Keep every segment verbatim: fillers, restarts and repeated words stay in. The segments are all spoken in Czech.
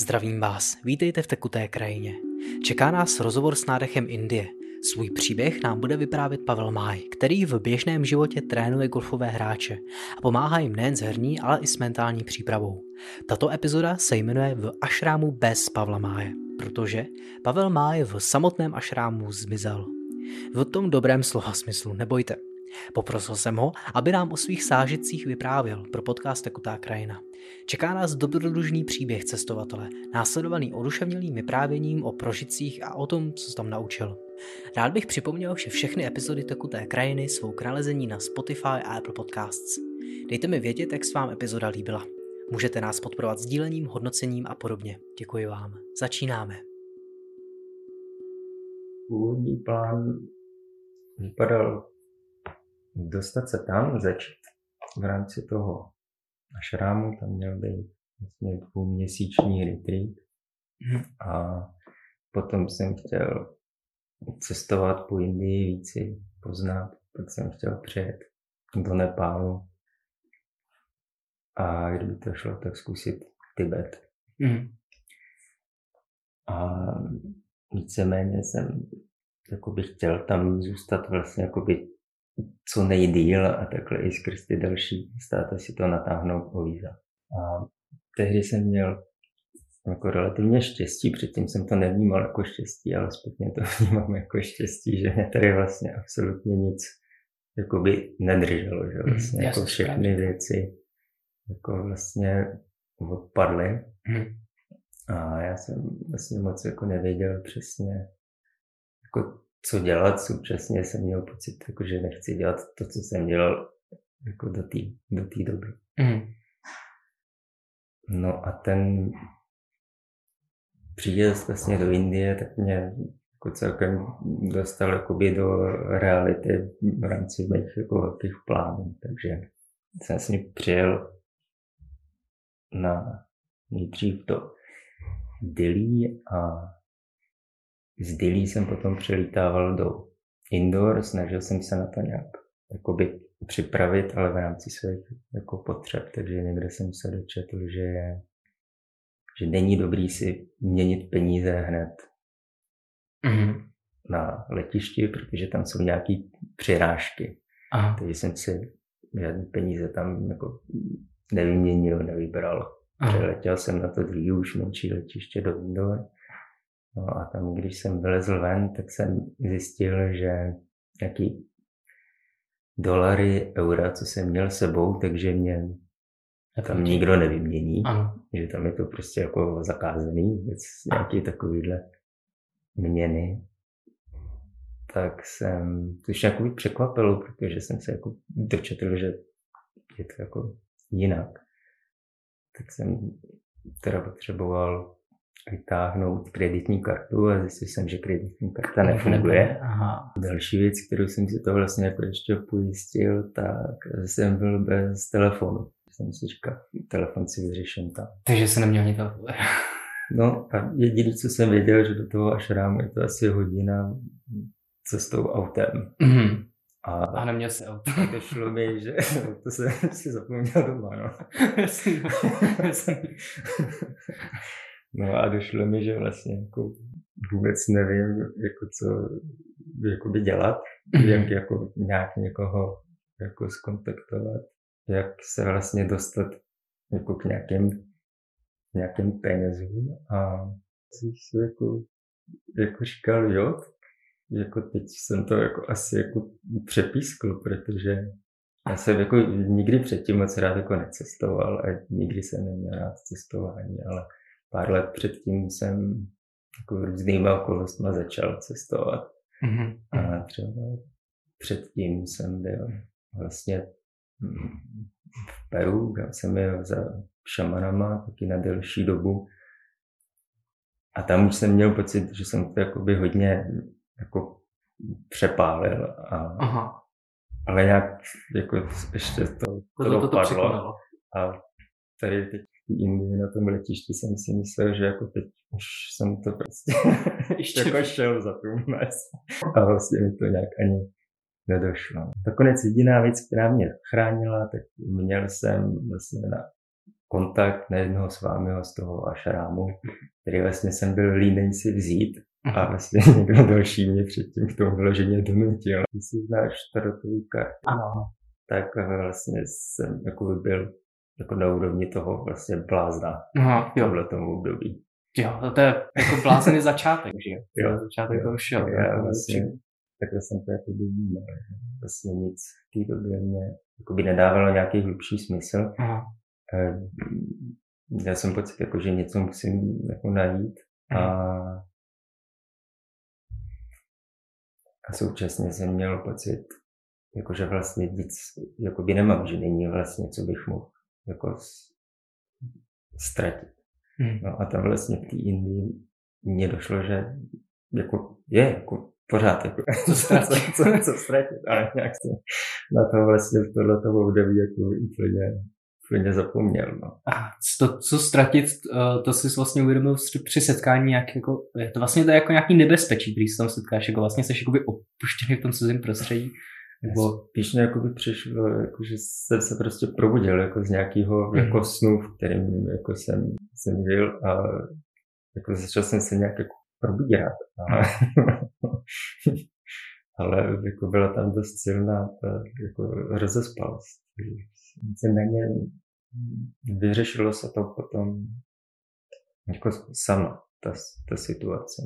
Zdravím vás, vítejte v Tekuté krajině. Čeká nás rozhovor s nádechem Indie. Svůj příběh nám bude vyprávět Pavel Máj, který v běžném životě trénuje golfové hráče a pomáhá jim nejen s herní, ale i s mentální přípravou. Tato epizoda se jmenuje V ašrámu bez Pavla Máje, protože Pavel Máj v samotném ašrámu zmizel. V tom dobrém slova smyslu, nebojte. Poprosil jsem ho, aby nám o svých zážitcích vyprávěl pro podcast Tekutá krajina. Čeká nás dobrodružný příběh cestovatele, následovaný oduševnělým vyprávěním o prožitcích a o tom, co tam naučil. Rád bych připomněl, že všechny epizody Tekuté krajiny jsou k nalezení na Spotify a Apple Podcasts. Dejte mi vědět, jak se vám epizoda líbila. Můžete nás podporovat sdílením, hodnocením a podobně. Děkuji vám. Začínáme. Původní plán vypadal dostat se tam, začít v rámci toho ašrámu, tam měl být vlastně půlměsíční retreat a potom jsem chtěl cestovat po Indii, víc ji poznat, potom jsem chtěl přijet do Nepálu a kdyby to šlo, tak zkusit Tibet. Mm. A víceméně jsem jakoby chtěl tam zůstat vlastně jakoby co nejdýl a takhle i skrz ty další státy si to natáhnout o víza. A tehdy jsem měl jako relativně štěstí, předtím jsem to nevnímal jako štěstí, ale zpětně to vnímám jako štěstí, že mě tady vlastně absolutně nic jakoby nedrželo, že vlastně mm, jako všechny rád. Věci jako vlastně odpadly mm. a já jsem vlastně moc jako nevěděl přesně jako co dělat, současně jsem měl pocit, jako, že nechci dělat to, co jsem dělal jako do té do té doby. Mm. No a ten příjezd vlastně do Indie, tak mě jako celkem dostal jakoby do reality v rámci mých jako velkých plánů, takže jsem s ním přijel na nejdřív do Dillí a z Dillí jsem potom přelítával do Indore, snažil jsem se na to nějak jakoby připravit, ale v rámci svých jako potřeb, takže někde jsem se dočetl, že, že není dobrý si měnit peníze hned mm-hmm. na letišti, protože tam jsou nějaké přirážky. Aha. Takže jsem si žádné peníze tam jako nevyměnil, nevybral. Aha. Přeletěl jsem na to druhý už menší letiště do Indore. No a tam, když jsem vylezl ven, tak jsem zjistil, že jaký dolary, eura, co jsem měl sebou, takže mě tam nikdo nevymění. Ano. Že tam je to prostě jako zakázaný, vůbec nějaký takovýhle měny. Tak jsem, to už nějakou překvapilo, protože jsem se jako dočetl, že je to jako jinak. Tak jsem teda potřeboval vytáhnout kreditní kartu a zjistil jsem, že kreditní karta nefunguje. Aha. Další věc, kterou jsem si to vlastně jako ještě pojistil, tak jsem byl bez telefonu. Jsem si říkal, telefon si vyřeším tam. Takže jsem neměl ani telefon. No a jediné, co jsem věděl, že do toho ašrámu je to asi hodina cestou autem. Mm-hmm. A, a neměl se auto. Došlo mi, že to jsem si zapomněl doma, no. Jasný, jasný. No a došlo mi, že vlastně jako vůbec nevím, jako co jakoby dělat, jak jako nějak někoho jako zkontaktovat, jak se vlastně dostat jako k nějakým, nějakým penězům. A jsem si jako, jako říkal, jo, jako teď jsem to jako asi jako přepískl, protože já jsem jako nikdy předtím moc rád jako necestoval a nikdy jsem neměl rád cestování, ale pár let předtím jsem jako různýma okolnostma začal cestovat. Mm-hmm. A třeba předtím jsem byl vlastně v Peru, já jsem jel za šamanama taky na delší dobu. A tam už jsem měl pocit, že jsem to jakoby hodně jako přepálil. A, aha. Ale nějak jako ještě to, to, to dopadlo. A tady teď Indii na tom letišti jsem si myslel, že jako teď už jsem to prostě jako šel za tu mes. A vlastně mi to nějak ani nedošlo. Nakonec jediná věc, která mě chránila, tak měl jsem vlastně na kontakt na jednoho svámiho z toho ašrámu, který vlastně jsem byl línej si vzít a vlastně někdo další mě předtím k tomu vyloženě donutil. Ty si znáš tarotový karty. Ano. Tak vlastně jsem jako byl jako na úrovni toho vlastně blázna. Aha, jo. V tomhletomu období. Jo, to je jako blázený začátek, že? Jo, začátek toho všeho. Já vlastně, takhle jsem to jako vnímal. Vlastně nic v té době mě jako by nedávalo nějaký hlubší smysl. Aha. Já jsem pocit, jako, že něco musím jako najít a, a současně jsem měl pocit, jako, že vlastně nic jako by nemám, že není vlastně, co bych mohl jako ztratit. No a tam vlastně v té Indii mně došlo, že jako je jako pořád jako co ztratit, co, co ztratit, ale nějak jsem na to vlastně v tohleto období jako úplně úplně zapomněl, no. A to, co ztratit, to si vlastně uvědomil při setkání nějak, jako, je to vlastně to je jako nějaký nebezpečí, když se tam setkáš, jako vlastně seš jakoby opuštěný v tom cizím prostředí. Nebo... Spíš jakoby přišlo, jako, že jsem se prostě probudil jako z nějakého mm. jako snu, v kterém jako jsem, jsem žil a jako začal jsem se nějak jako probírat. A... Mm. Ale jako byla tam dost silná ta jako rozespalost. Nicméně vyřešilo se to potom jako sama, ta, ta situace.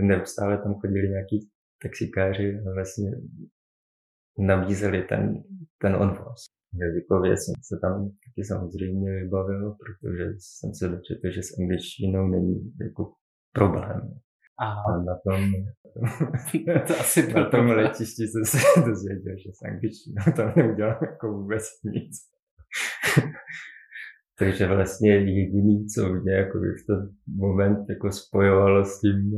Neustále tam chodili nějaký taxikáři a vlastně nabízeli ten, ten odvoz. Jazykově jsem se tam taky samozřejmě vybavil, protože jsem se dočetl, že s angličtinou není jako problém. Aha. A na tom, to asi na tom letišti jsem se dozvěděl, že s angličtinou tam neudělám jako vůbec nic. Takže vlastně jediný, co mě jako v ten moment jako spojovalo s tím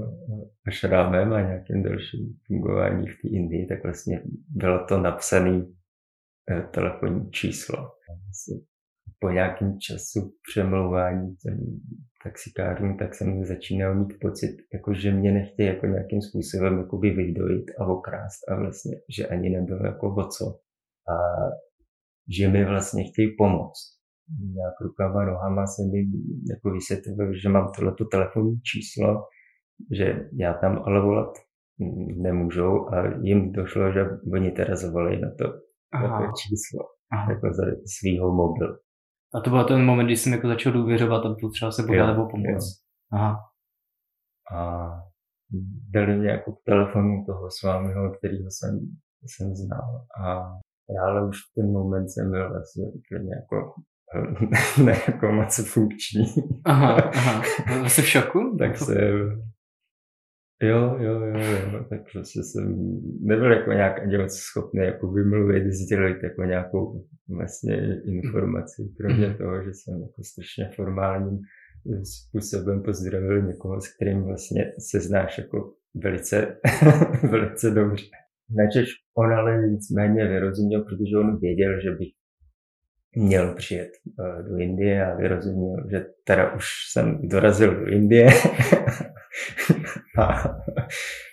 ašrámem a nějakým dalším fungováním v té Indii, tak vlastně bylo to napsané telefonní číslo. Po nějakém času přemlouvání taxikářům, tak jsem začínal mít pocit, jako, že mě nechtějí jako nějakým způsobem jako by vydojit a okrást a vlastně, že ani nebylo jako o co. A že mi vlastně chtějí pomoct. Nějak rukama, nohama jsem jim jako vysvětlil, že mám tohleto telefonní číslo, že já tam ale volat nemůžu a jim došlo, že oni teda zavolali na to, na to číslo, jako za svýho mobilu. A to byl ten moment, kdy jsem jako začal důvěřovat a potřeboval se podat nebo pomoct. Aha. A dali mě jako k telefonu toho svámiho, kterýho jsem, jsem znal. A ale už v ten moment jsem byl vlastně úplně jako ne jako moc funkční. Aha, aha. Byl jsi v šoku? Tak jsem... Jo, jo, jo, jo. Tak prostě jsem nebyl jako nějak ani moc schopný jako vymluvit, sdělit jako nějakou vlastně informaci. Kromě toho, že jsem jako strašně formálním způsobem pozdravil někoho, s kterým vlastně se znáš jako velice, velice dobře. Načež on ale nicméně vyrozuměl, protože on věděl, že bych měl přijet do Indie a vyrozuměl, že teda už jsem dorazil do Indie. A,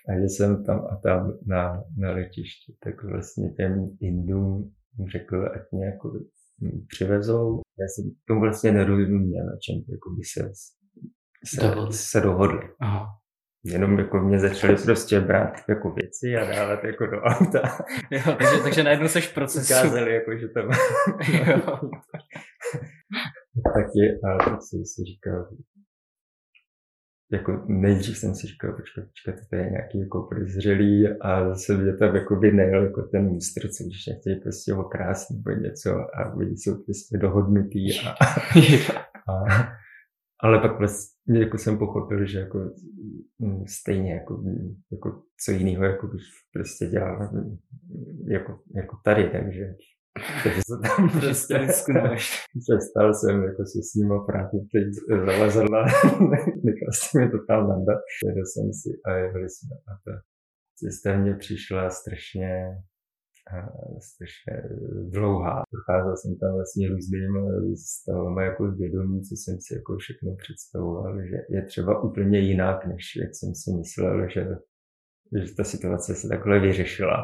a že jsem tam a tam na, na letišti, tak vlastně těm Indům řekl, ať mě jako přivezou. Já jsem tomu vlastně nerozuměl, na čem jako by se, se, dohodli. se dohodli. Aha. Jenom jako mě začali prostě brát jako věci a dávat jako do auta. Jo, takže, takže najednou seš v procesu. Ukázali jako, že tam... Taky, ale tak jsem si říkal, jako nejdřív jsem si říkal, počkat, počkat, to je nějaký jako prezřelý a zase mě tam jakoby nejel jako ten mistr, co když nechtějí prostě okrást nebo něco a oni jsou prostě dohodnutý a, a, ale pak vlastně jako jsem pochopil, že jako stejně jako, jako co jiného jako bych prostě dělal jako, jako tady, takže takže se tam prostě přestal jsem jako se s ním opravdu teď zalazadla, nechal jsem je to tam nandat, takže jsem si a jeli jsme a ta cesta mě přišla strašně, strašně dlouhá. Procházel jsem tam vlastně různým stavama jako vědomí, co jsem si jako všechno představoval, že je třeba úplně jinak, než jak jsem si myslel, že, že ta situace se takhle vyřešila.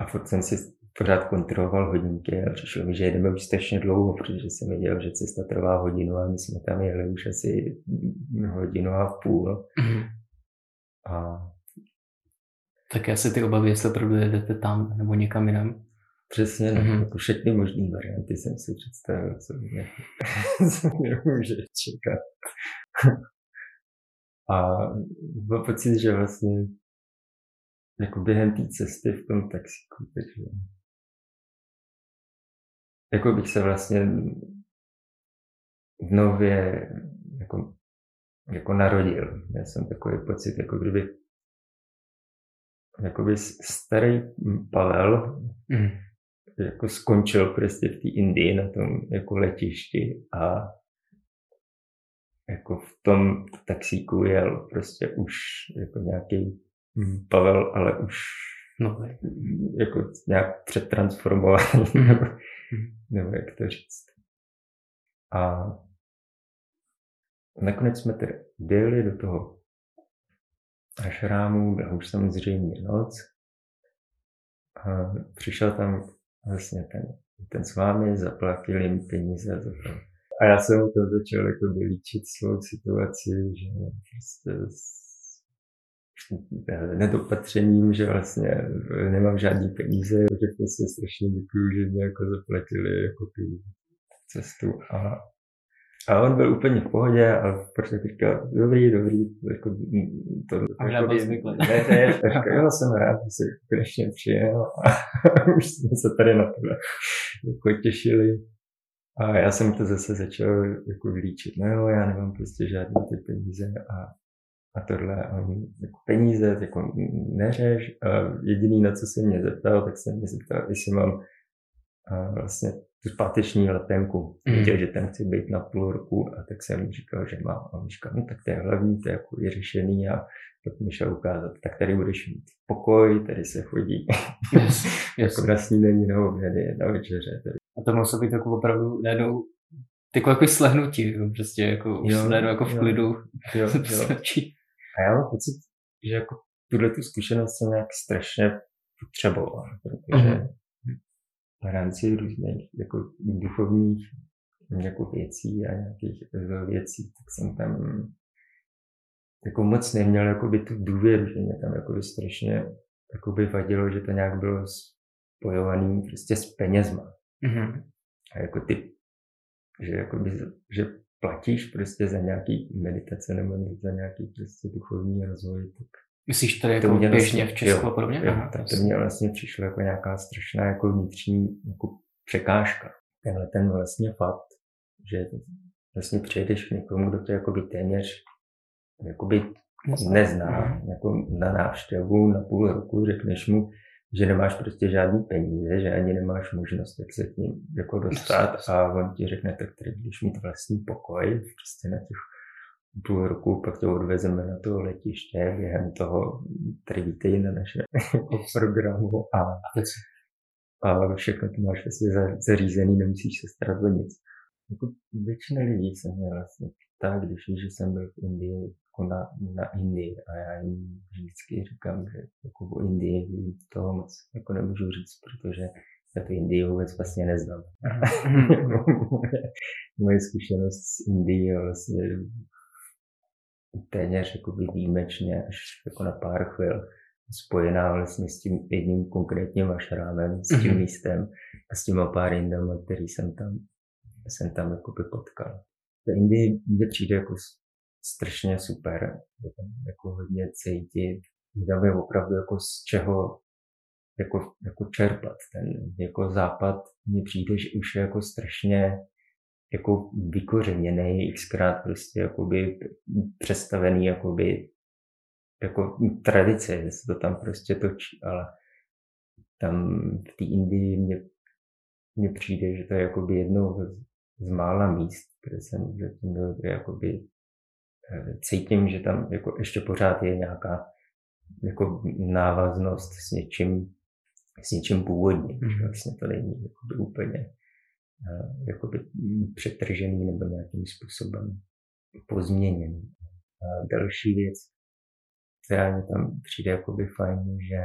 A furt jsem si pořád kontroloval hodinky a přišlo mi, že jedeme už strašně dlouho, protože jsem věděl, že cesta trvá hodinu a my jsme tam jeli už asi hodinu a půl. Mm. A... Tak já se ty obavy, jestli opravdu jedete tam nebo někam jinam. Přesně, no, mm. jako všechny možný varianty jsem si představil, co mě, co mě může čekat. A byl pocit, že vlastně jako během té cesty v tom taxíku, takže jako bych se vlastně v nově jako, jako narodil. Já jsem takový pocit, jako kdyby jakoby starý Pavel mm. jako skončil prostě v té Indii na tom jako letišti a jako v tom taxíku jel prostě už jako nějaký Pavel, ale už no, jako nějak přetransformovaný, nebo, nebo jak to říct. A nakonec jsme tedy děli do toho ašrámu, byla už samozřejmě noc. A přišel tam vlastně ten, ten s vámi, zaplatil jim peníze za to. A já jsem mu to začal jako vylíčit svou situaci, že prostě nedopatřením, že vlastně nemám žádný peníze, že prostě strašně děkuju, že mě jako zaplatili jako tu cestu. A, a on byl úplně v pohodě a prostě říkal, dobrý, dobrý, jako to... A já byl zvyklý. Ne, ne, tak jo, jsem rád, že se konečně přijel a už jsme se tady na tohle jako těšili. A já jsem to zase začal jako vylíčit, no jo, já nemám prostě žádné ty peníze a a tohle jako peníze, jako neřeš. A jediný, na co se mě zeptal, tak jsem mě zeptal, jestli mám vlastně tu zpáteční letenku. Mm. Věděl, že tam chci být na půl roku, a tak jsem mi říkal, že mám. A on říkal, no tak to je hlavní, to je jako vyřešený, a tak mi šel ukázat, tak tady budeš mít pokoj, tady se chodí. Yes, yes. Jako na snídení, na obědy, na večeře. Tady. A to muselo být jako opravdu najednou jako, jako slehnutí, prostě jako už jo, najednou jako v klidu. Jo, jo. A já mám pocit, že jako tuhle tu zkušenost jsem nějak strašně potřeboval, protože mm. v rámci různých jako duchovních jako věcí a nějakých věcí, tak jsem tam jako moc neměl jakoby tu důvěru, že mě tam jakoby strašně jakoby vadilo, že to nějak bylo spojované prostě s penězma. Mm. A jako ty, že jakoby, že platíš prostě za nějaký meditace nebo za nějaký prostě duchovní rozvoj. Tak myslíš tady jako běžně vlastně, v Česku a podobně? Jo, Aha, tak to mě vlastně přišlo jako nějaká strašná jako vnitřní jako překážka. Tenhle ten vlastně fakt, že vlastně přejdeš k někomu, kdo to jakoby téměř jakoby nezná, jako na návštěvu na půl roku řekneš mu, že nemáš prostě žádný peníze, že ani nemáš možnost, jak se k ním jako dostat, a on ti řekne, tak tady budeš mít vlastní pokoj, prostě na těch půl roku, pak to odvezeme na to letiště, během toho tady vítej na naše programu a, a všechno to máš vlastně zařízený, nemusíš se starat o nic. Jako většina lidí se mě vlastně ptá, když ví, že jsem byl v Indii, jako na, na Indii, a já jim vždycky říkám, že jako o Indii toho moc jako nemůžu říct, protože já tu Indii vůbec vlastně neznám. Moje zkušenost s Indií je vlastně téměř jako výjimečně až jako na pár chvil spojená vlastně s tím jedním konkrétním ašrámem, s tím místem a s těma pár indama, který jsem tam jsem tam jakoby potkal. V Indii mě přijde jako strašně super, je tam jako hodně cítit, je tam je opravdu jako z čeho jako, jako čerpat. Ten jako západ mě přijde, že už je jako strašně jako vykořeněný, xkrát prostě jakoby přestavený jakoby jako tradice, že se to tam prostě točí, ale tam v té Indii mě Mně přijde, že to je jakoby jednou z mála míst, kde jsem byl, jakoby cítím, že tam jako ještě pořád je nějaká jako návaznost s něčím, s něčím původním. Mm. Vlastně to není jakoby úplně jakoby přetržený nebo nějakým způsobem pozměněný. A další věc, která mi tam přijde jakoby fajn, že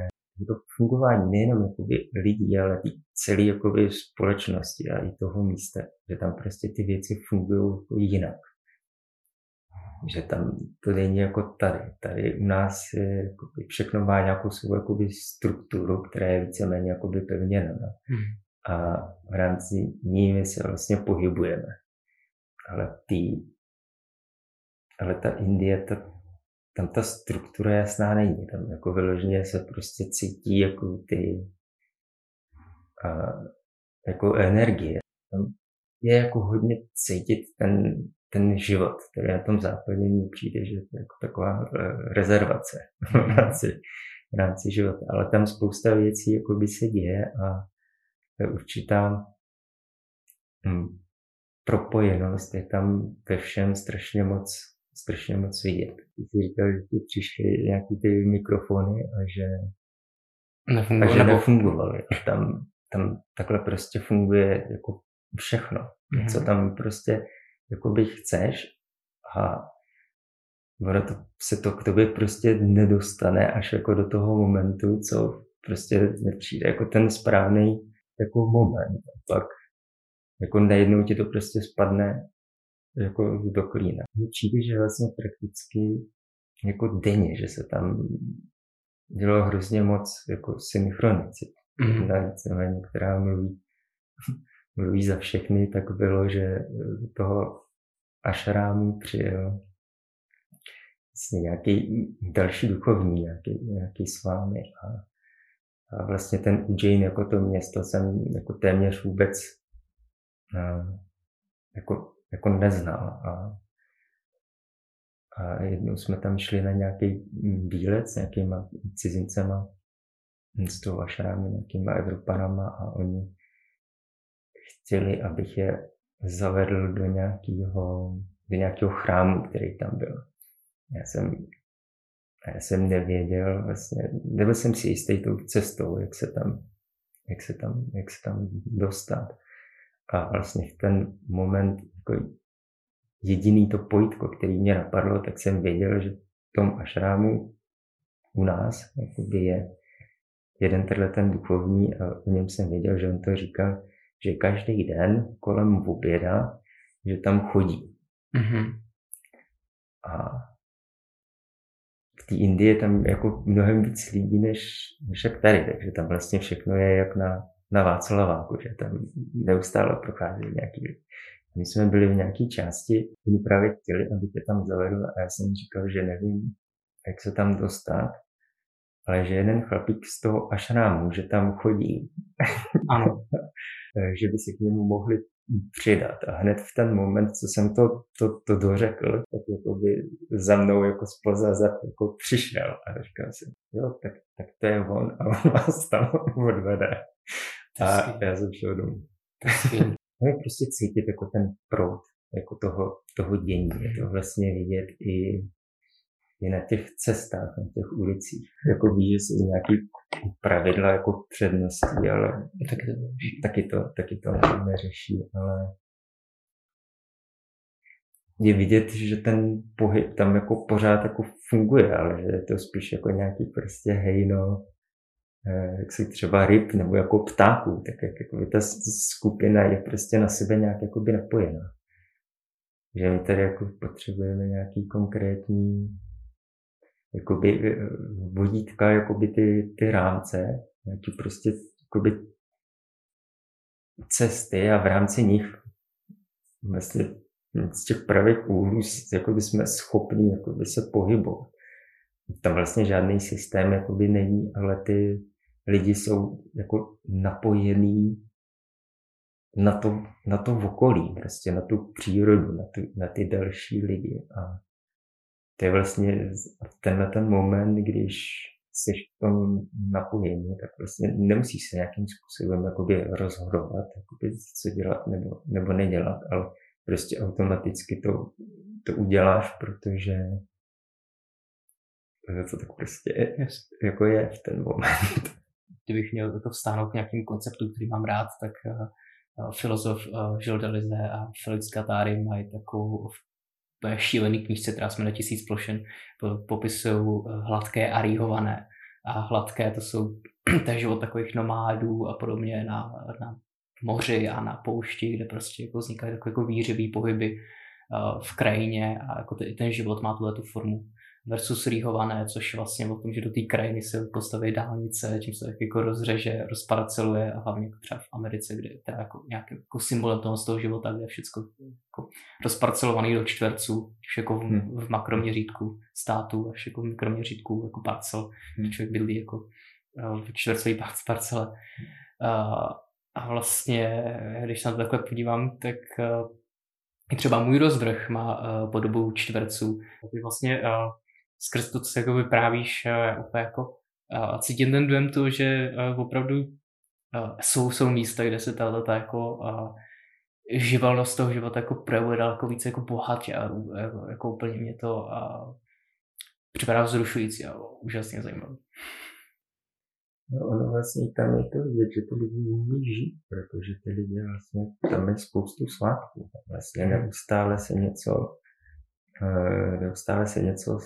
to fungování nejenom jakoby lidí, ale i celé jakoby společnosti a i toho místa, že tam prostě ty věci fungují jako jinak. Že tam to není jako tady. Tady u nás je, jakoby, všechno má nějakou svou jakoby strukturu, která je víceméně jakoby pevněna. Mm. A v rámci ní my se vlastně pohybujeme. Ale, ty, ale ta Indie, ta, tam ta struktura jasná není. Tam jako vyloženě se prostě cítí jako ty a, jako energie. Tam je jako hodně cítit ten ten život, který na tom západě mi přijde, že to je jako taková rezervace v rámci, v rámci života. Ale tam spousta věcí jakoby se děje a to je určitá hm, propojenost, je tam ve všem strašně moc, strašně moc vidět. Ty jsi říkal, že tu přišly nějaký ty mikrofony a že, a že nefungovaly. Tam, tam takhle prostě funguje jako všechno, mhm. co tam prostě jakoby chceš a to, se to k tobě prostě nedostane až jako do toho momentu, co prostě nepřijde jako ten správný jako moment. A pak jako najednou ti to prostě spadne jako do klína. Přijde, že vlastně prakticky jako denně, že se tam dělo hrozně moc jako synchronici. Mm-hmm. Která mluví mluví za všechny, tak bylo, že do toho ašrámu přijel vlastně nějaký další duchovní, nějaký, nějaký svámi. A, a vlastně ten Udžain jako to město jsem jako téměř vůbec a, jako, jako neznal. A, a jednou jsme tam šli na nějaký výlet s nějakýma cizincema z toho ašrámu, nějakýma Evropanama a oni chtěli, abych je zavedl do nějakého, do nějakého chrámu, který tam byl. Já jsem, já jsem nevěděl, vlastně, nebyl jsem si jistý tou cestou, jak se tam, jak se tam, jak se tam dostat. A vlastně v ten moment jako jediný to pojítko, který mě napadlo, tak jsem věděl, že v tom ašrámu u nás jakoby je jeden tenhle ten duchovní a v něm jsem věděl, že on to říkal, že každý den kolem oběda, že tam chodí. Mm-hmm. A v té Indii je tam jako mnohem víc lidí, než, než jak tady, takže tam vlastně všechno je jak na, na Václaváku, že tam neustále prochází nějaký lidi. My jsme byli v nějaké části, kdy právě chtěli, aby tě tam zavedl a já jsem říkal, že nevím, jak se tam dostat, ale že jeden chlapík z toho ašrámu, že tam chodí. Ano. Že by se k němu mohli přidat. A hned v ten moment, co jsem to, to, to dořekl, tak jako by za mnou jako spoza zad jako přišel. A říkal jsem, jo, tak, tak to je on a on vás tam odvede. A já jsem šel domů. To je prostě cítit jako ten proud jako toho, toho dění. Je to vlastně vidět i je na těch cestách, na těch ulicích. Jako víš, že jsou nějaké pravidla jako předností, ale taky, taky to, taky to neřeší, ale je vidět, že ten pohyb tam jako pořád jako funguje, ale že je to spíš jako nějaký prostě hejno, jak si třeba ryb nebo jako ptáků, tak jak jako ta skupina je prostě na sebe nějak jakoby napojená. Že my tady jako potřebujeme nějaký konkrétní jakoby vodítka, jakoby ty, ty rámce, nějaký prostě jakoby cesty a v rámci nich vlastně z těch pravých úhlů jakoby jsme schopni jakoby se pohybovat. Tam vlastně žádný systém jakoby není, ale ty lidi jsou jako napojený na to, na to okolí, prostě na tu přírodu, na, tu, na ty další lidi a to je vlastně tenhle ten moment, když jsi v tom napojení, tak vlastně nemusíš se nějakým způsobem jakoby rozhodovat, jakoby co dělat nebo, nebo nedělat, ale prostě automaticky to, to uděláš, protože to tak prostě jako je v ten moment. Kdybych měl to vztáhnout k nějakým konceptům, který mám rád, tak uh, filozof uh, Gilles Deleuze a Félix Guattari mají takovou šílený knížce, která jsme na Tisíc plošen, popisují hladké a rýhované a hladké, to jsou ten život takových nomádů a podobně na, na moři a na poušti, kde prostě jako vznikají takové jako výřivý pohyby uh, v krajině a jako t- ten život má tuhle tu formu. Versus rýhované, což vlastně o tom, že do té krajiny se postaví dálnice, čím se tak jako rozřeže, rozparceluje a hlavně jako třeba v Americe, kde je jako nějaký jako symbolem toho z toho života, kde je všechno jako rozparcelované do čtverců, až jako v, hmm. v makroměřítku státu, až jako v mikroměřítku jako parcel, hmm. kde člověk bydlí jako v čtvercový parcele. A vlastně, když se na to takhle podívám, tak třeba můj rozvrh má podobu čtverců. Takže vlastně skrz to, co se jako vyprávíš, úplně jako cítím ten dojem toho, že opravdu jsou, jsou místa, kde se tato ta jako živelnost toho života jako projevuje daleko více jako bohatě a jako úplně mě to připadá vzrušující a úžasně zajímavé. No ono vlastně tam je to vidět, že to lidi umí žít, protože ty lidi vlastně, tam je spoustu svátků. Vlastně neustále se něco, neustále se něco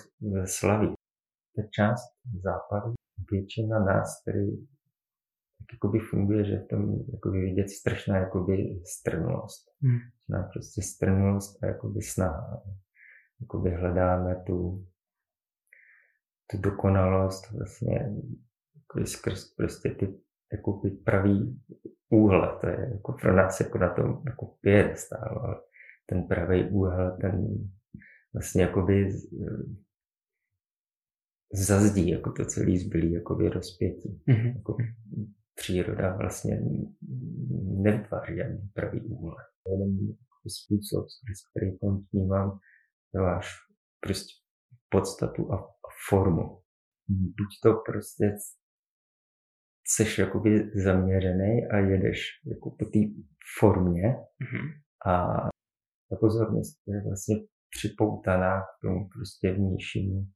slaví. Ta část západu, většina nás, který tak jakoby funguje, že v tom jakoby vidět strašná jakoby strnulost. Hmm. Nám prostě strnulost a jakoby snaha. Jakoby hledáme tu, tu dokonalost vlastně, skrz prostě ty jako ty pravý úhle, to je jako pro nás jako na tom jako pět stále, ale ten pravý úhel, ten vlastně jakoby zazdí jako to celý zbylý jakoby rozpětí. Mm-hmm. Jako příroda vlastně nevytváří ani pravý úhle. To je jenom způsob, skrz který tam vnímám váš prostě podstatu a formu. Buď to prostě seš jakoby zaměřený a jedeš jako po té formě, mm-hmm. a ta pozornost je vlastně připoutaná k tomu prostě vnějšímu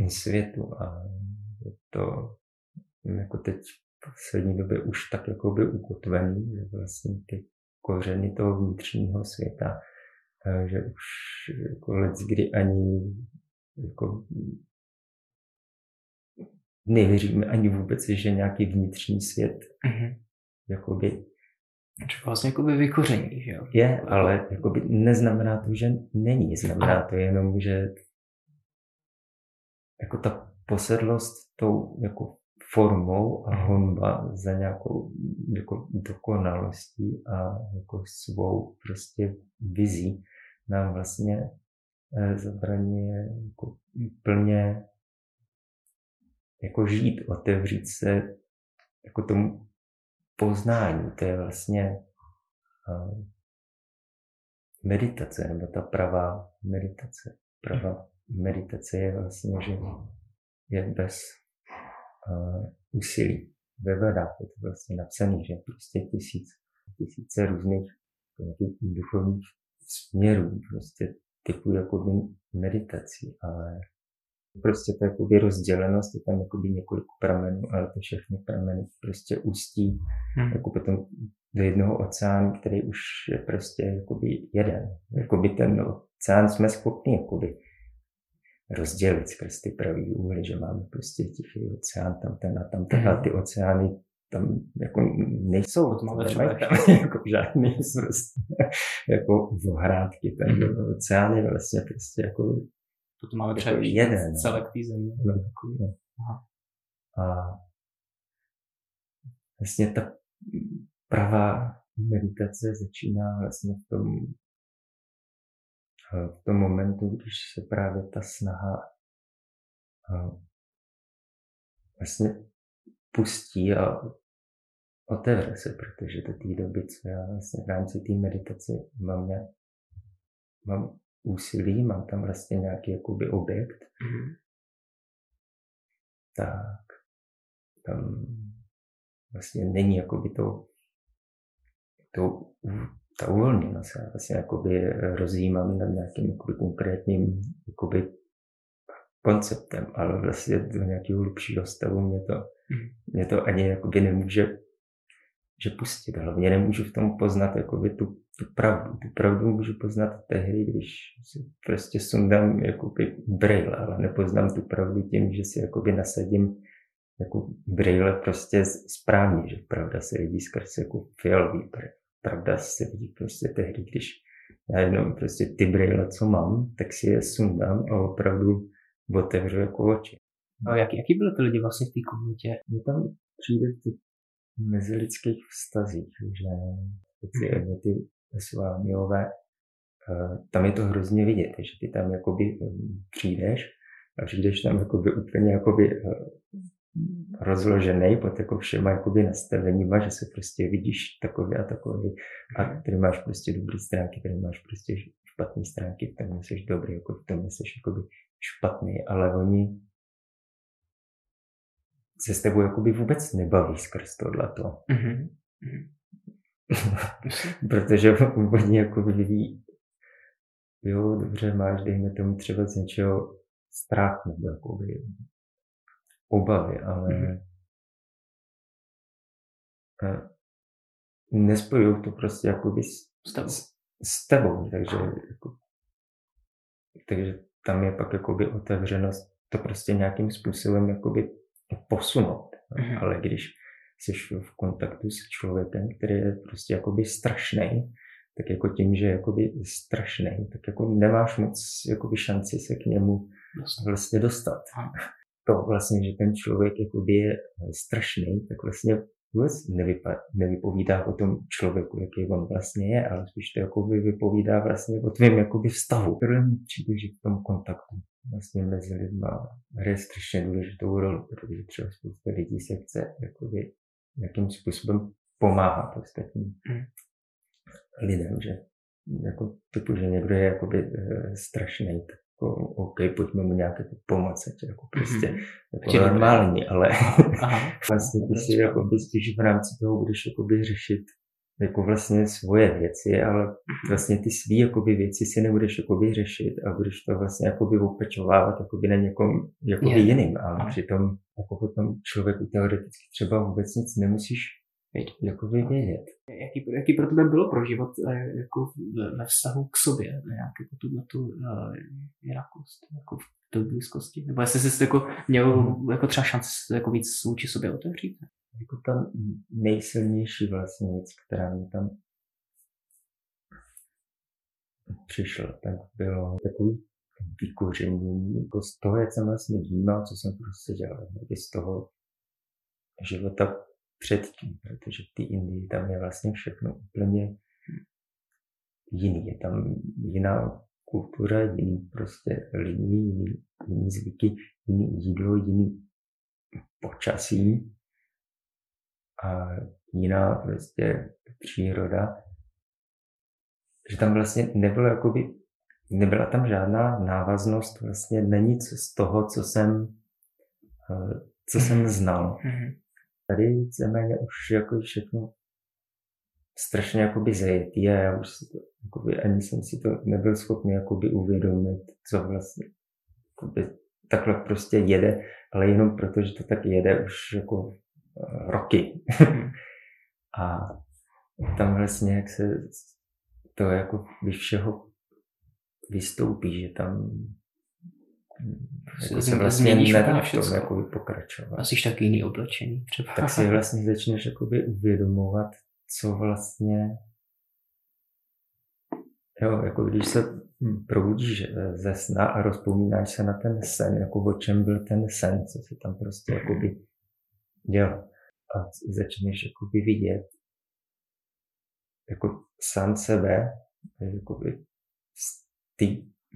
uh, světu a to jako teď v poslední době už tak jakoby ukotvený, že vlastně ty kořeny toho vnitřního světa, uh, že už jako leckdy ani jako nevěříme ani vůbec, že nějaký vnitřní svět, mm-hmm. jakoby... Vlastně jakoby vykoření, že jo? Je, ale jakoby neznamená to, že není. Znamená to jenom, že jako ta posedlost tou jako formou a honba za nějakou jako dokonalostí a jako svou prostě vizí nám vlastně zabraňuje jako plně jako žít, otevřít se jako tomu poznání. To je vlastně uh, meditace, nebo ta pravá meditace. Pravá meditace je vlastně, že je bez uh, úsilí. Ve vedách je to vlastně napsané, že prostě tisíc, tisíce různých duchovních směrů, prostě typů jakoby meditací, ale prostě to jakoby rozdělenost, je tam jakoby několik pramenů, ale ty všechny prameny prostě ústí hmm. jako potom do jednoho oceánu, který už je prostě jakoby jeden. Jakoby ten oceán jsme schopni jakoby rozdělit skrz ty pravý úhly, že máme prostě tichý oceán tam ten a tam ten, hmm. a ty oceány tam jako nejsou, to máme třeba tam jako žádný prostě jako vohrádky, ten hmm. oceán je vlastně prostě jako to máme třeba jeden celek té země. No, no. A vlastně ta pravá meditace začíná vlastně v tom, v tom momentu, když se právě ta snaha vlastně pustí a otevře se, protože do té doby, co já vlastně v rámci té meditace mám, mě, mám úsilí, mám tam vlastně nějaký jakoby objekt, mm. tak tam vlastně není jakoby to, to ta uvolněnost. Já vlastně jakoby rozjímám nad nějakým jakoby konkrétním jakoby konceptem, ale vlastně do nějakého hlubšího stavu mě to, mm. mě to ani jakoby nemůže že pustit. Hlavně nemůžu v tom poznat jakoby tu pravdu, pravdu můžu poznat tehdy, když si prostě sundám jakoby brejle, ale nepoznám tu pravdu tím, že si jakoby nasadím jako brejle prostě správně, že pravda se vidí skrz jako fialový brejle. Pravda se vidí prostě tehdy, když já jenom prostě ty brejle, co mám, tak si je sundám a opravdu otevřu jako oči. No, jak, jaký byly ty lidi vlastně v té komunitě? Mě tam přijde v mezilidských vztazích, že speciálně ty islámiové, tam je to hrozně vidět, že ty tam jakoby přijdeš a přijdeš tam jakoby úplně jakoby rozložený pod jako všema jakoby nastaveníma, že se prostě vidíš takový a takový a tady máš prostě dobré stránky, tady máš prostě špatné stránky, v tom jsi dobrý, jako v tom jsi jakoby špatný, ale oni se s tebou jakoby vůbec nebaví skrz tohleto. Mm-hmm. Protože oni jakoby vidí, jo, dobře, máš, dejme tomu třeba z něčeho strach nebo jakoby obavy, ale mm-hmm. nespojují to prostě jakoby s, s, tebou. S, s tebou, takže jako, takže tam je pak jakoby otevřenost to prostě nějakým způsobem jakoby posunout, mm-hmm. ale když jsi v kontaktu s člověkem, který je prostě jakoby strašnej, tak jako tím, že je jakoby strašnej, tak jako nemáš moc jakoby šanci se k němu vlastně dostat. To vlastně, že ten člověk jakoby je strašný, tak vlastně vůbec nevypa- nevypovídá o tom člověku, jaký on vlastně je, ale spíš to jakoby vypovídá vlastně o tvém jakoby vztahu, kterým přijde, že v tom kontaktu vlastně mezi lidma hraje strašně důležitou roli, protože třeba spousta lidí se chce jakoby nějakým způsobem pomáhat ostatním mm. lidem, že jako typu, že někdo je jakoby strašný, tak jako OK, pojďme mu nějak jako pomoci, jako prostě mm. jako normální, ale vlastně ty si jakoby spíš v rámci toho budeš jakoby řešit jako vlastně svoje věci, ale vlastně ty svý jakoby věci si nebudeš jakoby řešit a budeš to vlastně jakoby opečovávat jakoby na někom jakoby yeah. jiným, ale přitom jako potom člověku teoreticky třeba vůbec nic nemusíš jakoby vědět. Jaký, jaký pro tebe bylo pro život jako ve vztahu k sobě, nějak jako tuhletu jinakost, jako v té blízkosti, nebo jestli jsi jako měl jako třeba šanci jako víc vůči sobě otevřít? Jako ta nejsilnější vlastně věc, která mi tam přišla, tak bylo takový vykořenění jako z toho, jak jsem vlastně vnímal, co jsem prostě dělal, z toho života předtím, protože v té Indii tam je vlastně všechno úplně jiný, je tam jiná kultura, jiný prostě lidi, jiný, jiný zvyky, jiný jídlo, jiný počasí. A jiná prostě příroda, že tam vlastně nebylo jakoby, nebyla tam žádná návaznost vlastně na nic z toho, co jsem, co jsem znal. Tady víceméně už jako všechno strašně jakoby zajetý a já už si to, jakoby, ani jsem si to nebyl schopný jakoby uvědomit, co vlastně jakoby, takhle prostě jede, ale jenom proto, že to tak jede už jako roky. A tam vlastně, jak se to jako když všeho vystoupí, že tam jako se vlastně nedá v tom jako pokračovat. A jsi taky jiný oblečení třeba. Tak si vlastně začneš jakoby uvědomovat, co vlastně, jo, jako když se proudíš ze sna a rozpomínáš se na ten sen, jako o čem byl ten sen, co se tam prostě jakoby dělá. A začneš jakoby vidět jako sám sebe jakoby z té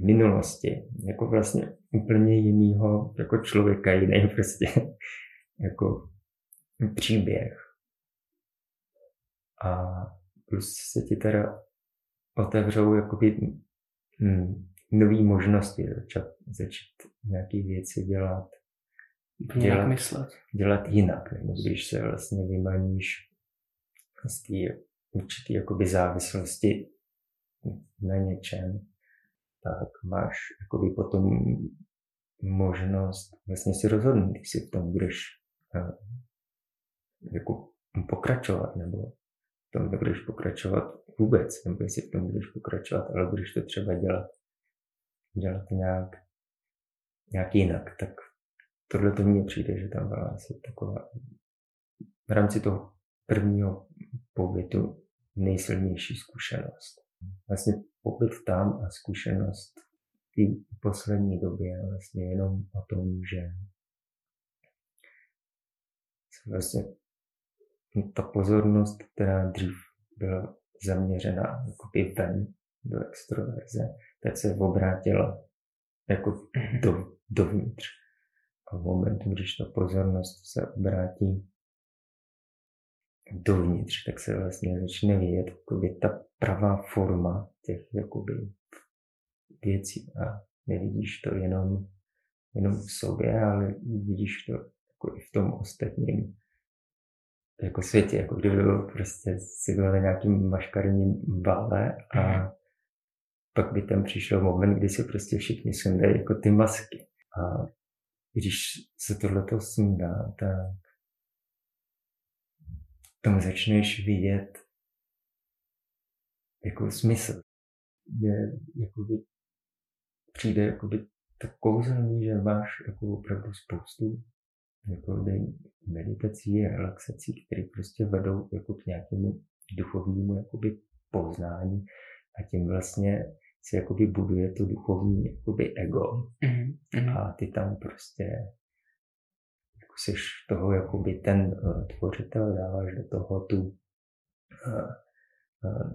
minulosti, jako vlastně úplně jinýho jako člověka, jiný prostě jako příběh. A plus se ti teda otevřou jakoby hm, nový možnosti, začít, začít nějaké věci dělat. Dělat, dělat jinak, nebo když se vlastně vymaníš z té určitý jakoby závislosti na něčem, tak máš jakoby potom možnost vlastně si rozhodnout, když si v tom budeš jako pokračovat, nebo tom nebudeš pokračovat vůbec, nebo jestli v tom budeš pokračovat, ale budeš to třeba dělat, dělat nějak, nějak jinak. Tak tohle to mně přijde, že tam byla asi taková v rámci toho prvního pobytu nejsilnější zkušenost. Vlastně pobyt tam a zkušenost i v poslední době vlastně jenom o tom, že vlastně ta pozornost, která dřív byla zaměřena jakoby ven do extroverze, tak se obrátila jako do, dovnitř. A v momentu, když ta pozornost se obrátí dovnitř, tak se vlastně začne vidět jakoby ta pravá forma těch jakoby věcí a nevidíš to jenom, jenom v sobě, ale vidíš to jako i v tom ostatním jako světě, jako kdyby byl prostě si byl na nějakým maškarním bále a pak by tam přišel moment, kdy se prostě všichni sundají jako ty masky. A když se tohleto sundá, tak tam začneš vidět jako smysl. Kde jakoby přijde jakoby tak kouzelný, že máš jako opravdu spoustu jako meditací a relaxací, které prostě vedou jako k nějakému duchovnímu jakoby poznání a tím vlastně se jakoby buduje to duchovní jakoby ego. Mm-hmm. A ty tam prostě jako seš toho jakoby ten uh, tvořitel, dáváš do toho tu uh, uh,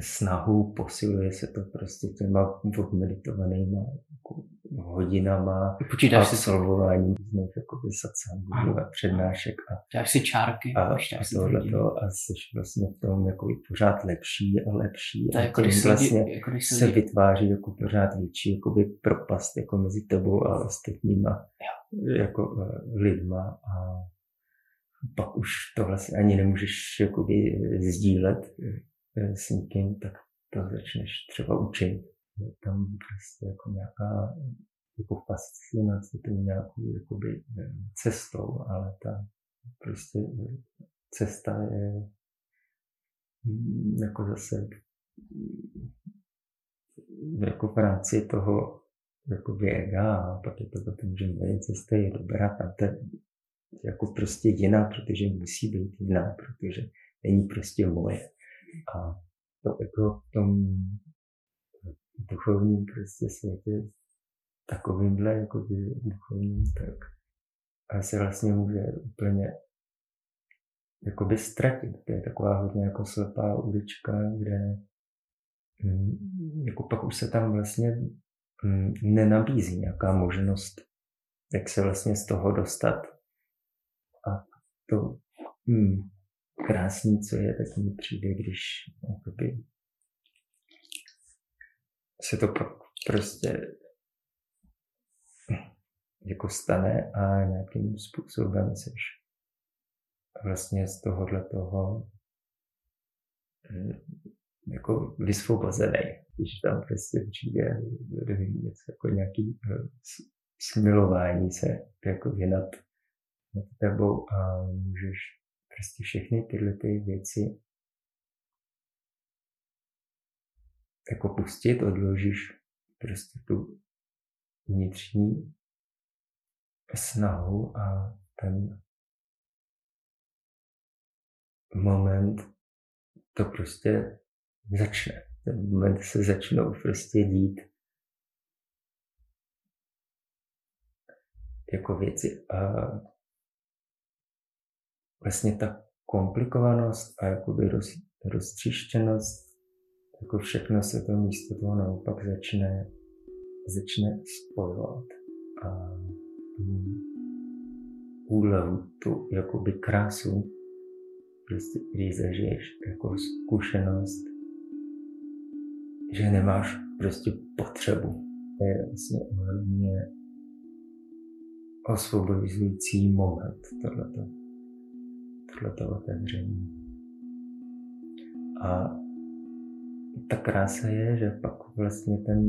snahu, posiluje se to prostě těma meditovanýma jako hodinama a solvováním různých jakoby satsangů a přednášek a dáš si čárky a, a tohleto a jsi vlastně v tom jako pořád lepší a lepší tak a jako když vlastně dí, jako když se dí. vytváří jako pořád větší jakoby propast jako mezi tebou a ostatníma jako lidma a pak už tohle si ani nemůžeš jakoby sdílet s někým, tak to začneš třeba učit. Je tam prostě jako nějaká jako fascinace, to nějakou jakoby cestou, ale ta prostě cesta je jako zase jako práci toho jakoby ega a pak je to potom, že moje cesta je dobrá, tam to je jako prostě jiná, protože musí být jiná, protože není prostě moje. A to jako v tom duchovním prostě světě takovýmhle jakoby duchovním, tak a se vlastně může úplně jakoby ztratit. To je taková hodně jako slepá ulička, kde jako pak už se tam vlastně nenabízí nějaká možnost, jak se vlastně z toho dostat. A to hmm, krásný, co je, tak mi přijde, když jakoby se to prostě jako stane a nějakým způsobem seš vlastně z tohohle toho jako vysvobozený. Když tam prostě přijde něco jako nějaký smilování se jako věnat nad tebou a můžeš prostě všechny tyhle ty věci jako pustit, odložíš prostě tu vnitřní snahu a ten moment to prostě začne. Ten moment se začnou prostě dít jako věci a vlastně ta komplikovanost a jakoby roz, roztříštěnost jako všechno se to místo toho naopak začne, začne spojovat a tu úlevu, tu jakoby krásu, prostě když zažiješ jako zkušenost, že nemáš prostě potřebu. To je vlastně hodně osvobozující moment tohleto, tohleto otevření. A ta krása je, že pak vlastně ten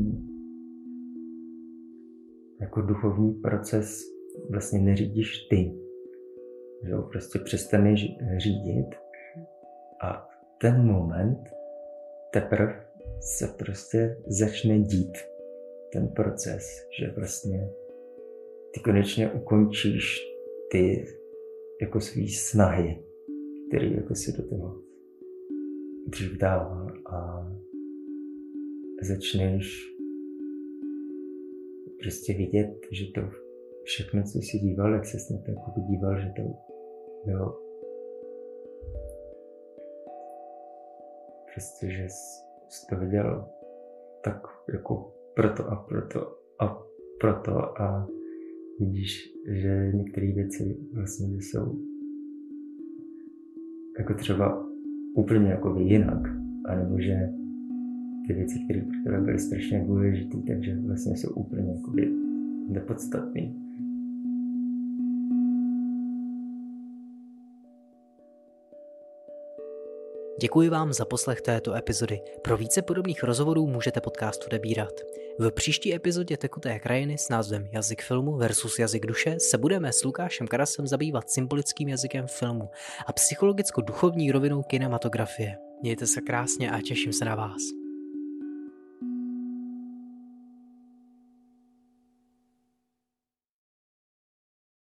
jako duchovní proces vlastně neřídíš ty, že ho prostě přestaneš řídit A ten moment teprve se prostě začne dít ten proces, že vlastně ty konečně ukončíš ty jako svý snahy, které jako si do toho dřív dával a začneš prostě vidět, že to všechno, co jsi díval, jak ses na to jako díval, že to bylo prostě, že jsi to viděl tak jako proto a proto a proto a vidíš, že některé věci vlastně jsou jako třeba úplně jako jinak, anebo že ty věci, které pro tebe byly strašně důležité, takže vlastně jsou úplně jako nepodstatné. Děkuji vám za poslech této epizody. Pro více podobných rozhovorů můžete podcast odebírat. V příští epizodě Tekuté krajiny s názvem Jazyk filmu versus jazyk duše se budeme s Lukášem Karasem zabývat symbolickým jazykem filmu a psychologicko-duchovní rovinou kinematografie. Mějte se krásně a těším se na vás.